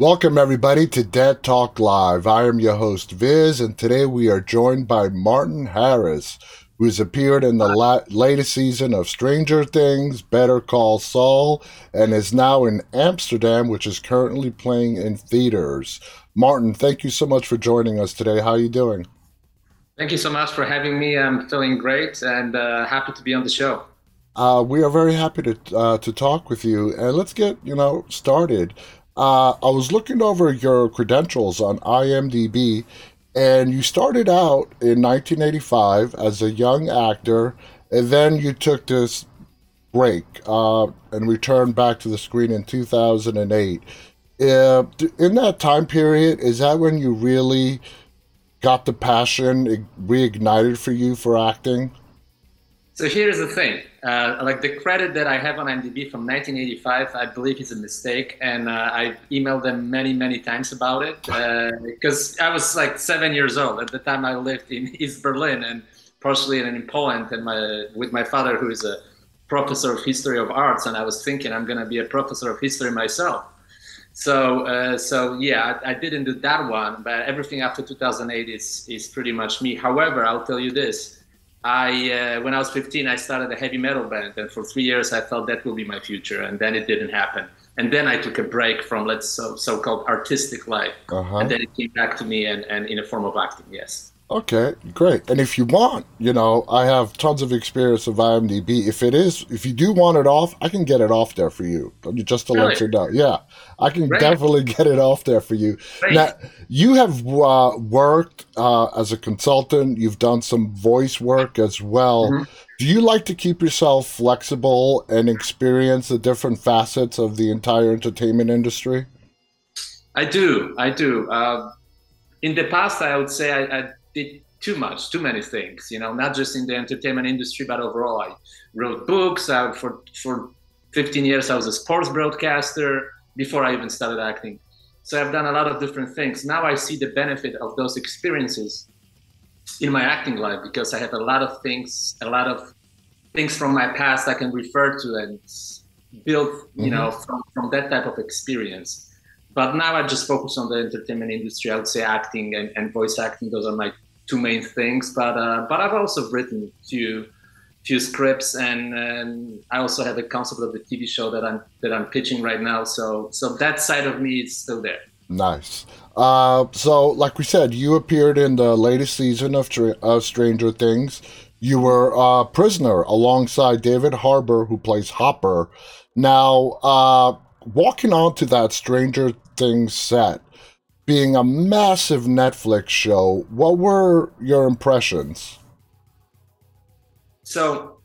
Welcome, everybody, to Dead Talk Live. I am your host, Viz, and today we are joined by Martin Harris, who has appeared in the latest season of Stranger Things, Better Call Saul, and is now in Amsterdam, which is currently playing in theaters. Martin, thank you so much for joining us today. How are you doing? Thank you so much for having me. I'm feeling great and happy to be on the show. We are very happy to talk with you, and let's get started. I was looking over your credentials on IMDb, and you started out in 1985 as a young actor, and then you took this break and returned back to the screen in 2008. In that time period, is that when you really got the passion reignited for you for acting? So here's the thing, like the credit that I have on IMDb from 1985, I believe it's a mistake, and I emailed them many times about it because I was like 7 years old. At the time I lived in East Berlin and partially in Poland, and with my father, who is a professor of history of arts, and I was thinking I'm going to be a professor of history myself. So yeah, I didn't do that one, but everything after 2008 is pretty much me. However, I'll tell you this. When I was 15, I started a heavy metal band, and for 3 years I thought that will be my future, and then it didn't happen. And then I took a break from so-called artistic life, and then it came back to me and in a form of acting, yes. Okay, great. And if you want, I have tons of experience of IMDb. If you do want it off, I can get it off there for you, just to let you know. Yeah, I can definitely get it off there for you. Great. Now, you have worked as a consultant. You've done some voice work as well. Mm-hmm. Do you like to keep yourself flexible and experience the different facets of the entire entertainment industry? I do. In the past, I would say I did too many things, not just in the entertainment industry, but overall. I wrote books. For 15 years, I was a sports broadcaster before I even started acting. So I've done a lot of different things. Now I see the benefit of those experiences in my acting life, because I have a lot of things from my past I can refer to and build, from that type of experience. But now I just focus on the entertainment industry. I would say acting and voice acting; those are my two main things. But I've also written few scripts, and I also have a concept of a TV show that I'm pitching right now. So that side of me is still there. Nice. So, like we said, you appeared in the latest season of Stranger Things. You were a prisoner alongside David Harbour, who plays Hopper. Now, walking onto that Stranger Things set, being a massive Netflix show, what were your impressions? So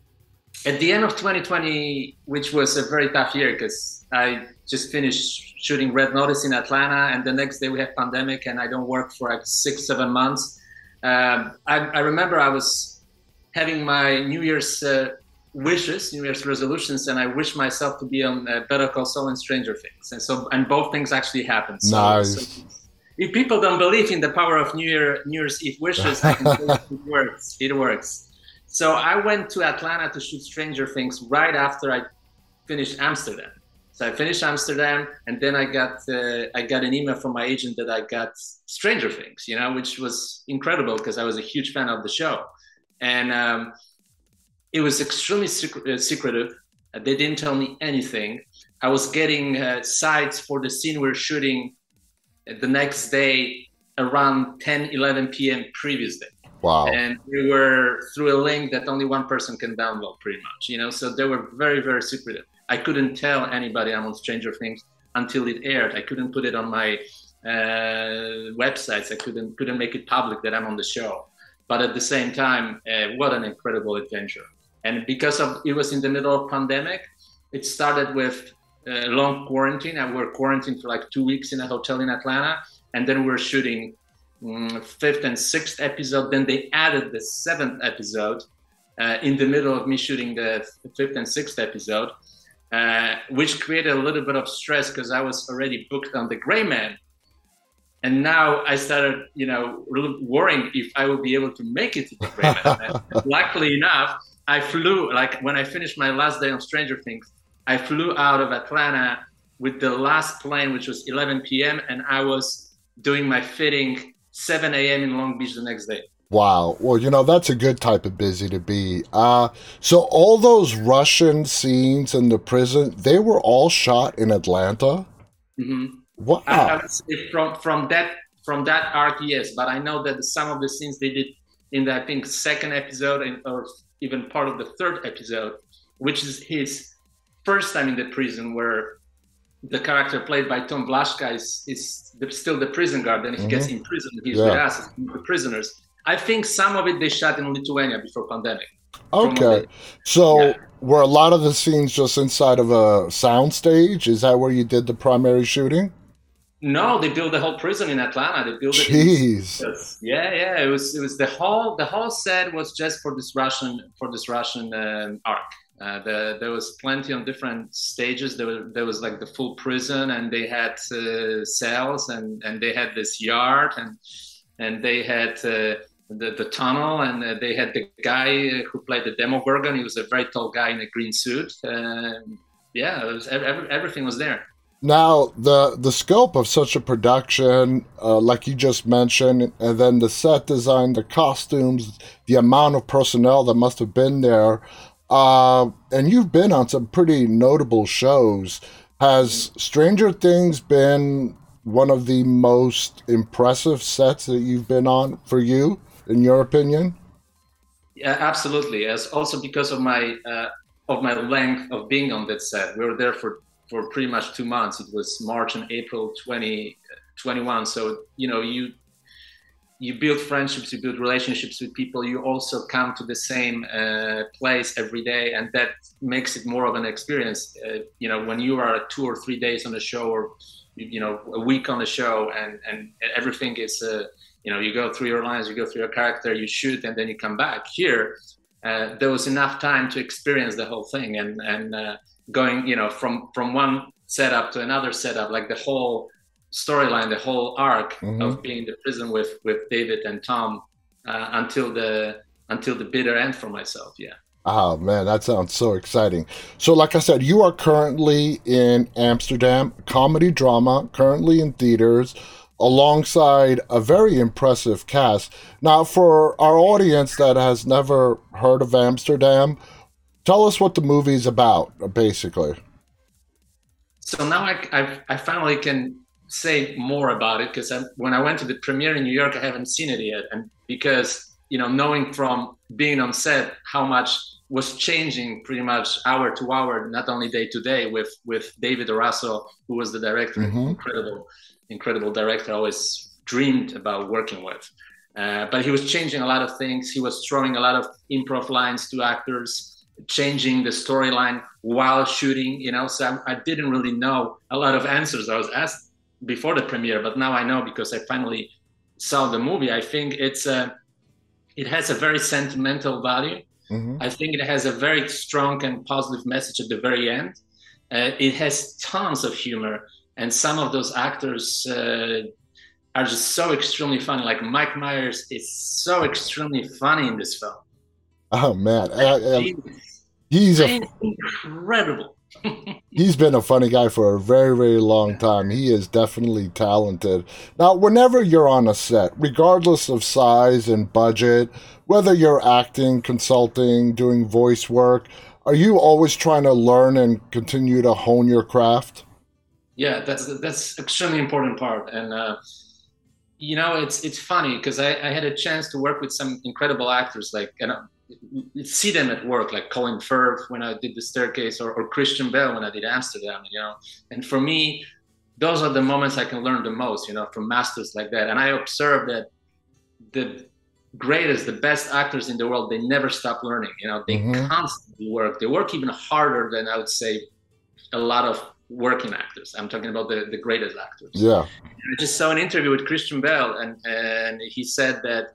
at the end of 2020, which was a very tough year because I just finished shooting Red Notice in Atlanta, and the next day we had pandemic and I don't work for like 6-7 months. I remember I was having my New Year's resolutions, and I wish myself to be on Better Call Saul and Stranger Things, and both things actually happened. Nice. So if people don't believe in the power of New Year's Eve wishes, I can tell you it works. So I went to Atlanta to shoot Stranger Things right after I finished Amsterdam. So I finished Amsterdam, and then I got an email from my agent that I got Stranger Things, which was incredible because I was a huge fan of the show, and it was extremely secretive. They didn't tell me anything. I was getting sides for the scene we're shooting the next day around 10-11 p.m. previous day. Wow. And we were through a link that only one person can download pretty much, So they were very, very secretive. I couldn't tell anybody I'm on Stranger Things until it aired. I couldn't put it on my websites. I couldn't make it public that I'm on the show. But at the same time, what an incredible adventure. And because it was in the middle of pandemic, it started with a long quarantine. I were quarantined for like 2 weeks in a hotel in Atlanta. And then we were shooting 5th and 6th episode. Then they added the 7th episode in the middle of me shooting the 5th and 6th episode, which created a little bit of stress because I was already booked on The Gray Man. And now I started, worrying if I will be able to make it to the Gray Man. Luckily enough, I flew, when I finished my last day on Stranger Things, I flew out of Atlanta with the last plane, which was 11 p.m. and I was doing my fitting 7 a.m. in Long Beach the next day. Wow. Well, you know, that's a good type of busy to be. So all those Russian scenes in the prison, they were all shot in Atlanta? Mm-hmm. Wow. I would say from that arc, yes. But I know that some of the scenes they did in the, I think, second episode or even part of the third episode, which is his first time in the prison, where the character played by Tom Vlashka is still the prison guard, and he gets in prison, he's with us, the prisoners. I think some of it they shot in Lithuania before pandemic. Okay. So were a lot of the scenes just inside of a soundstage? Is that where you did the primary shooting? No, they built the whole prison in Atlanta. They built it. Jeez. It was the whole set was just for this Russian arc. There was plenty on different stages. There was like the full prison, and they had cells, and they had this yard, and they had the tunnel, and they had the guy who played the Demogorgon. He was a very tall guy in a green suit. Everything was there. Now, the scope of such a production, like you just mentioned, and then the set design, the costumes, the amount of personnel that must have been there, and you've been on some pretty notable shows. Has Stranger Things been one of the most impressive sets that you've been on for you, in your opinion? Yeah, absolutely. As also because of my length of being on that set. We were there for pretty much 2 months. It was March and April 2021. So, you know, you build friendships, you build relationships with people. You also come to the same place every day, and that makes it more of an experience. You know, when you are 2 or 3 days on a show, or, you know, a week on the show, and everything is, you know, you go through your lines, you go through your character, you shoot, and then you come back. Here, there was enough time to experience the whole thing, and going, you know, from one setup to another setup, like the whole storyline, the whole arc of being in the prison with David and Tom until the bitter end for myself. Yeah. Oh man, that sounds so exciting. So like I said, you are currently in Amsterdam, comedy drama, currently in theaters, alongside a very impressive cast. Now, for our audience that has never heard of Amsterdam, tell us what the movie's about, basically. So now I finally can say more about it, because when I went to the premiere in New York, I haven't seen it yet. And because, you know, knowing from being on set how much was changing pretty much hour to hour, not only day to day, with David O. Russell, who was the director, incredible director, I always dreamed about working with. But he was changing a lot of things. He was throwing a lot of improv lines to actors, changing the storyline while shooting, you know, so I didn't really know a lot of answers I was asked before the premiere, but now I know because I finally saw the movie. I think it has a very sentimental value. I think it has a very strong and positive message at the very end. It has tons of humor, and some of those actors are just so extremely funny. Like Mike Myers is so extremely funny in this film. Oh man, he's incredible. He's been a funny guy for a very, very long time. He is definitely talented. Now, whenever you're on a set, regardless of size and budget, whether you're acting, consulting, doing voice work, are you always trying to learn and continue to hone your craft? Yeah, that's extremely important part. And you know, it's funny because I had a chance to work with some incredible actors, like, you know, see them at work, like Colin Firth when I did The Staircase, or Christian Bale when I did Amsterdam, you know. And for me, those are the moments I can learn the most, you know, from masters like that. And I observed that the greatest, the best actors in the world, they never stop learning, you know. They constantly work. They work even harder than, I would say, a lot of working actors. I'm talking about the greatest actors. Yeah. I just saw an interview with Christian Bale, and he said that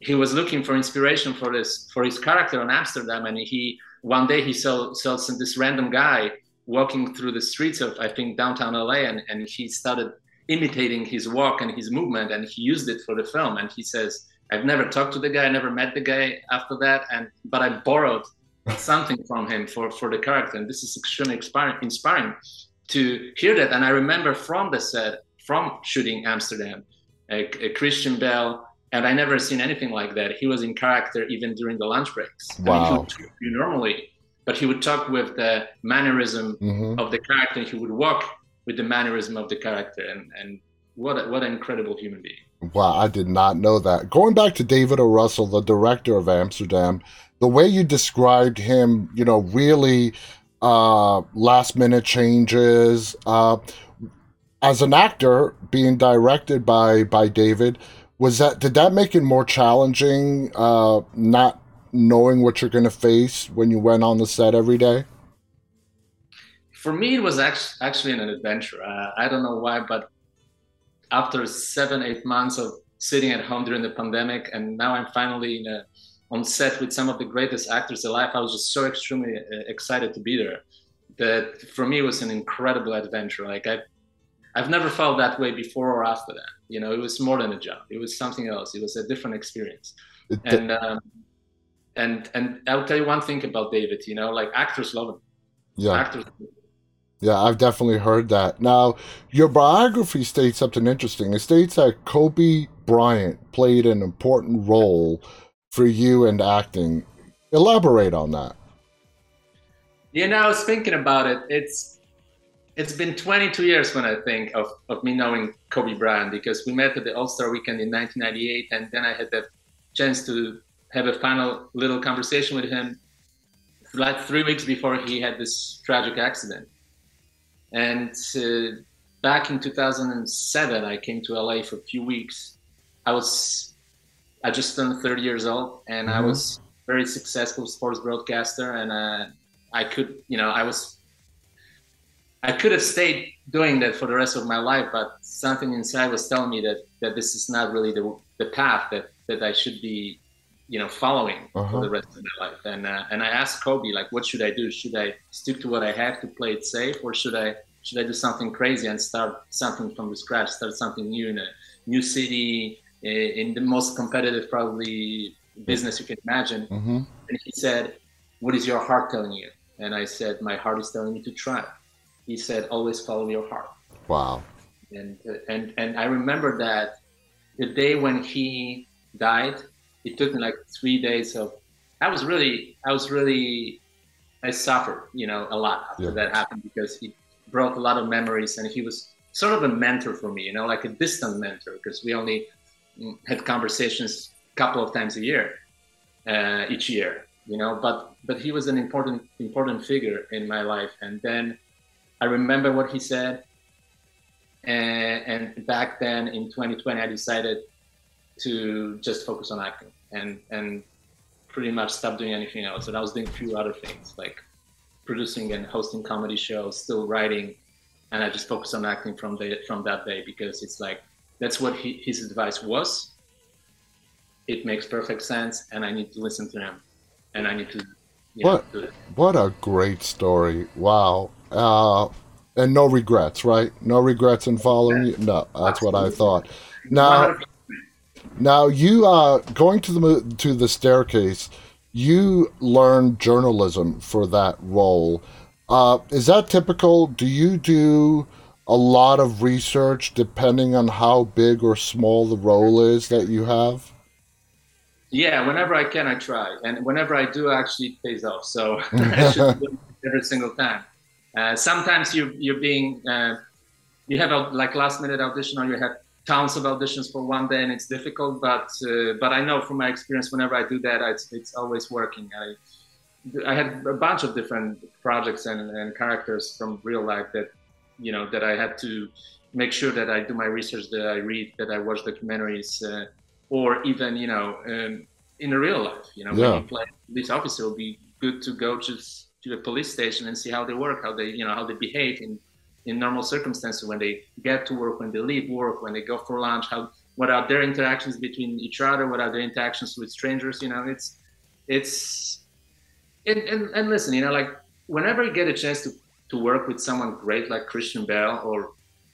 he was looking for inspiration for his character in Amsterdam, and one day he saw this random guy walking through the streets of, I think, downtown LA, and he started imitating his walk and his movement, and he used it for the film. And he says, I've never talked to the guy, I never met the guy after that, but I borrowed something from him for the character, and this is extremely inspiring to hear that. And I remember from the set, from shooting Amsterdam, Christian Bale, and I never seen anything like that. He was in character even during the lunch breaks. Wow. I mean, he would talk to you normally, but he would talk with the mannerism of the character. He would walk with the mannerism of the character. And what an incredible human being. Wow, I did not know that. Going back to David O. Russell, the director of Amsterdam, the way you described him, you know, really last-minute changes. As an actor being directed by David, did that make it more challenging, not knowing what you're going to face when you went on the set every day? For me, it was actually an adventure. I don't know why, but after 7-8 months of sitting at home during the pandemic, and now I'm finally on set with some of the greatest actors alive, I was just so extremely excited to be there. That for me was an incredible adventure. Like I've never felt that way before or after that. You know, it was more than a job. It was something else. It was a different experience. And I'll tell you one thing about David, you know, like actors love him. Yeah. Yeah, I've definitely heard that. Now, your biography states something interesting. It states that Kobe Bryant played an important role for you in acting. Elaborate on that. You know, I was thinking about it. It's been 22 years when I think of me knowing Kobe Bryant, because we met at the All-Star Weekend in 1998, and then I had the chance to have a final little conversation with him like 3 weeks before he had this tragic accident. And back in 2007, I came to LA for a few weeks. I just turned 30 years old, and I was a very successful sports broadcaster, and I could have stayed doing that for the rest of my life, but something inside was telling me that this is not really the path that I should be, you know, following for the rest of my life. And I asked Kobe, like, what should I do? Should I stick to what I have to play it safe, or should I do something crazy and start something from scratch, start something new in a new city, in the most competitive probably business you can imagine? And he said, "What is your heart telling you?" And I said, "My heart is telling me to try." He said, "Always follow your heart." Wow. And I remember that the day when he died, it took me like 3 days of, I suffered, you know, a lot after that happened, because he brought a lot of memories, and he was sort of a mentor for me, you know, like a distant mentor, because we only had conversations a couple of times a year, each year, you know, but he was an important figure in my life. And then I remember what he said, and back then in 2020, I decided to just focus on acting and pretty much stop doing anything else. And I was doing a few other things, like producing and hosting comedy shows, still writing, and I just focused on acting from that day, because it's like, that's what his advice was. It makes perfect sense, and I need to listen to him, and I need to do it. What a great story. Wow. And no regrets, right? No regrets in following you? No, that's what I thought. Now you going to The Staircase, you learned journalism for that role. Is that typical? Do you do a lot of research depending on how big or small the role is that you have? Yeah, whenever I can, I try. And whenever I do, actually it pays off. So I should do it every single time. Sometimes you're being you have a last minute audition, or you have tons of auditions for one day, and it's difficult. But I know from my experience, whenever I do that, it's always working. I had a bunch of different projects and characters from real life that, you know, that I had to make sure that I do my research, that I read, that I watch documentaries, or even, you know, in real life, you know, when you play police officer, it'll be good to go to the police station and see how they work, how they behave in normal circumstances, when they get to work, when they leave work, when they go for lunch, what are their interactions between each other, what are their interactions with strangers, you know, and listen, you know, like whenever you get a chance to work with someone great like Christian Bale or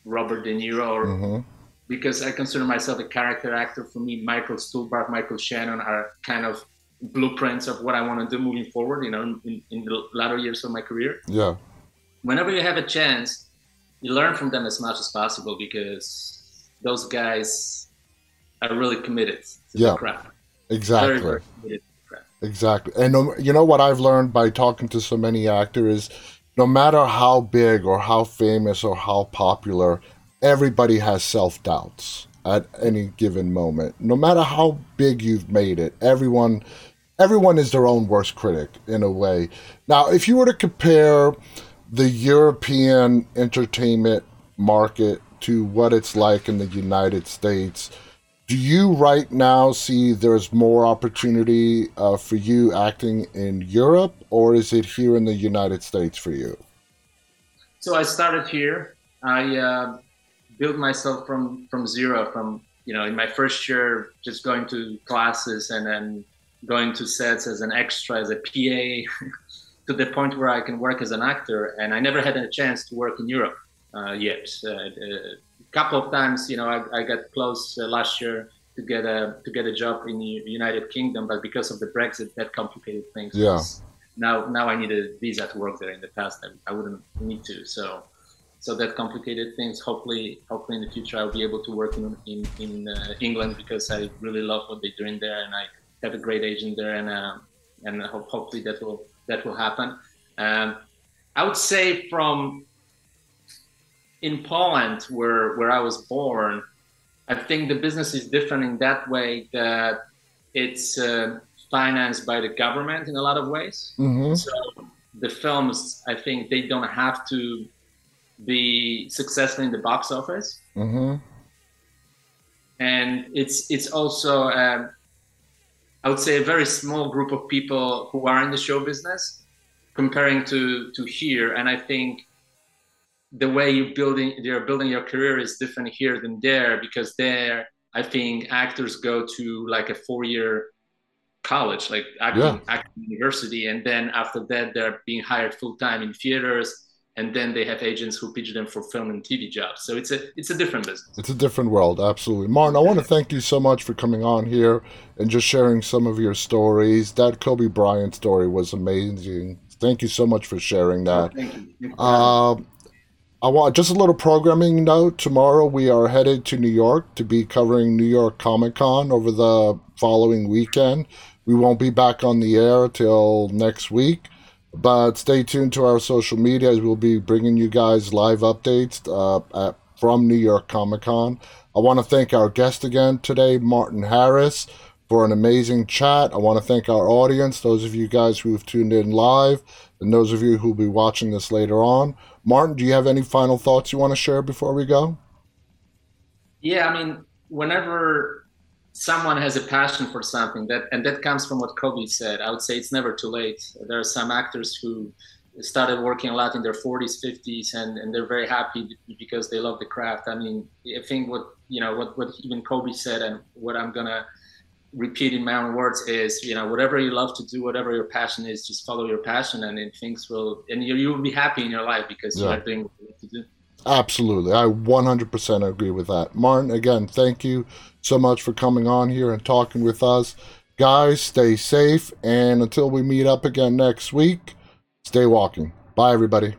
Robert De Niro, or because I consider myself a character actor, for me, Michael Stuhlbarg, Michael Shannon are kind of blueprints of what I want to do moving forward, you know, in the latter years of my career. Yeah. Whenever you have a chance you learn from them as much as possible, because those guys are really committed to the craft. Exactly. Very, very committed to the craft. Exactly. And you know what I've learned by talking to so many actors is, no matter how big or how famous or how popular, everybody has self-doubts at any given moment. No matter how big you've made it, everyone is their own worst critic in a way. Now, if you were to compare the European entertainment market to what it's like in the United States, do you right now see there's more opportunity for you acting in Europe, or is it here in the United States for you? So I started here. I built myself from zero, in my first year, just going to classes and then going to sets as an extra, as a PA, to the point where I can work as an actor. And I never had a chance to work in Europe yet. A couple of times, I got close last year to get a job in the United Kingdom, but because of the Brexit, that complicated things. Yeah. Now I need a visa to work there. In the past, I wouldn't need to. So that complicated things. Hopefully in the future, I'll be able to work in England, because I really love what they're doing there, and I have a great agent there, and hopefully that will happen. I would say in Poland, where I was born, I think the business is different in that way that it's financed by the government in a lot of ways. Mm-hmm. So the films, I think they don't have to be successful in the box office. Mm-hmm. And it's also, I would say, a very small group of people who are in the show business, comparing to here. And I think the way you're building your career is different here than there, because there, I think actors go to like a 4-year college, like acting university. And then after that, they're being hired full time in theaters. And then they have agents who pitch them for film and TV jobs. So it's a different business. It's a different world, absolutely. Martin, I want to thank you so much for coming on here and just sharing some of your stories. That Kobe Bryant story was amazing. Thank you so much for sharing that. Thank you. I want just a little programming note. Tomorrow we are headed to New York to be covering New York Comic Con over the following weekend. We won't be back on the air till next week. But stay tuned to our social media, as we'll be bringing you guys live updates from New York Comic Con. I want to thank our guest again today, Martin Harris, for an amazing chat. I want to thank our audience, those of you guys who have tuned in live, and those of you who will be watching this later on. Martin, do you have any final thoughts you want to share before we go? Yeah, I mean, whenever someone has a passion for something, that comes from what Kobe said. I would say it's never too late. There are some actors who started working a lot in their 40s, 50s, and they're very happy because they love the craft. I mean, I think what even Kobe said, and what I'm gonna repeat in my own words is, whatever you love to do, whatever your passion is, just follow your passion, and you'll be happy in your life because you are doing what you love to do. Absolutely. I 100% agree with that. Martin, again, thank you so much for coming on here and talking with us. Guys, stay safe, and until we meet up again next week, stay walking. Bye, everybody.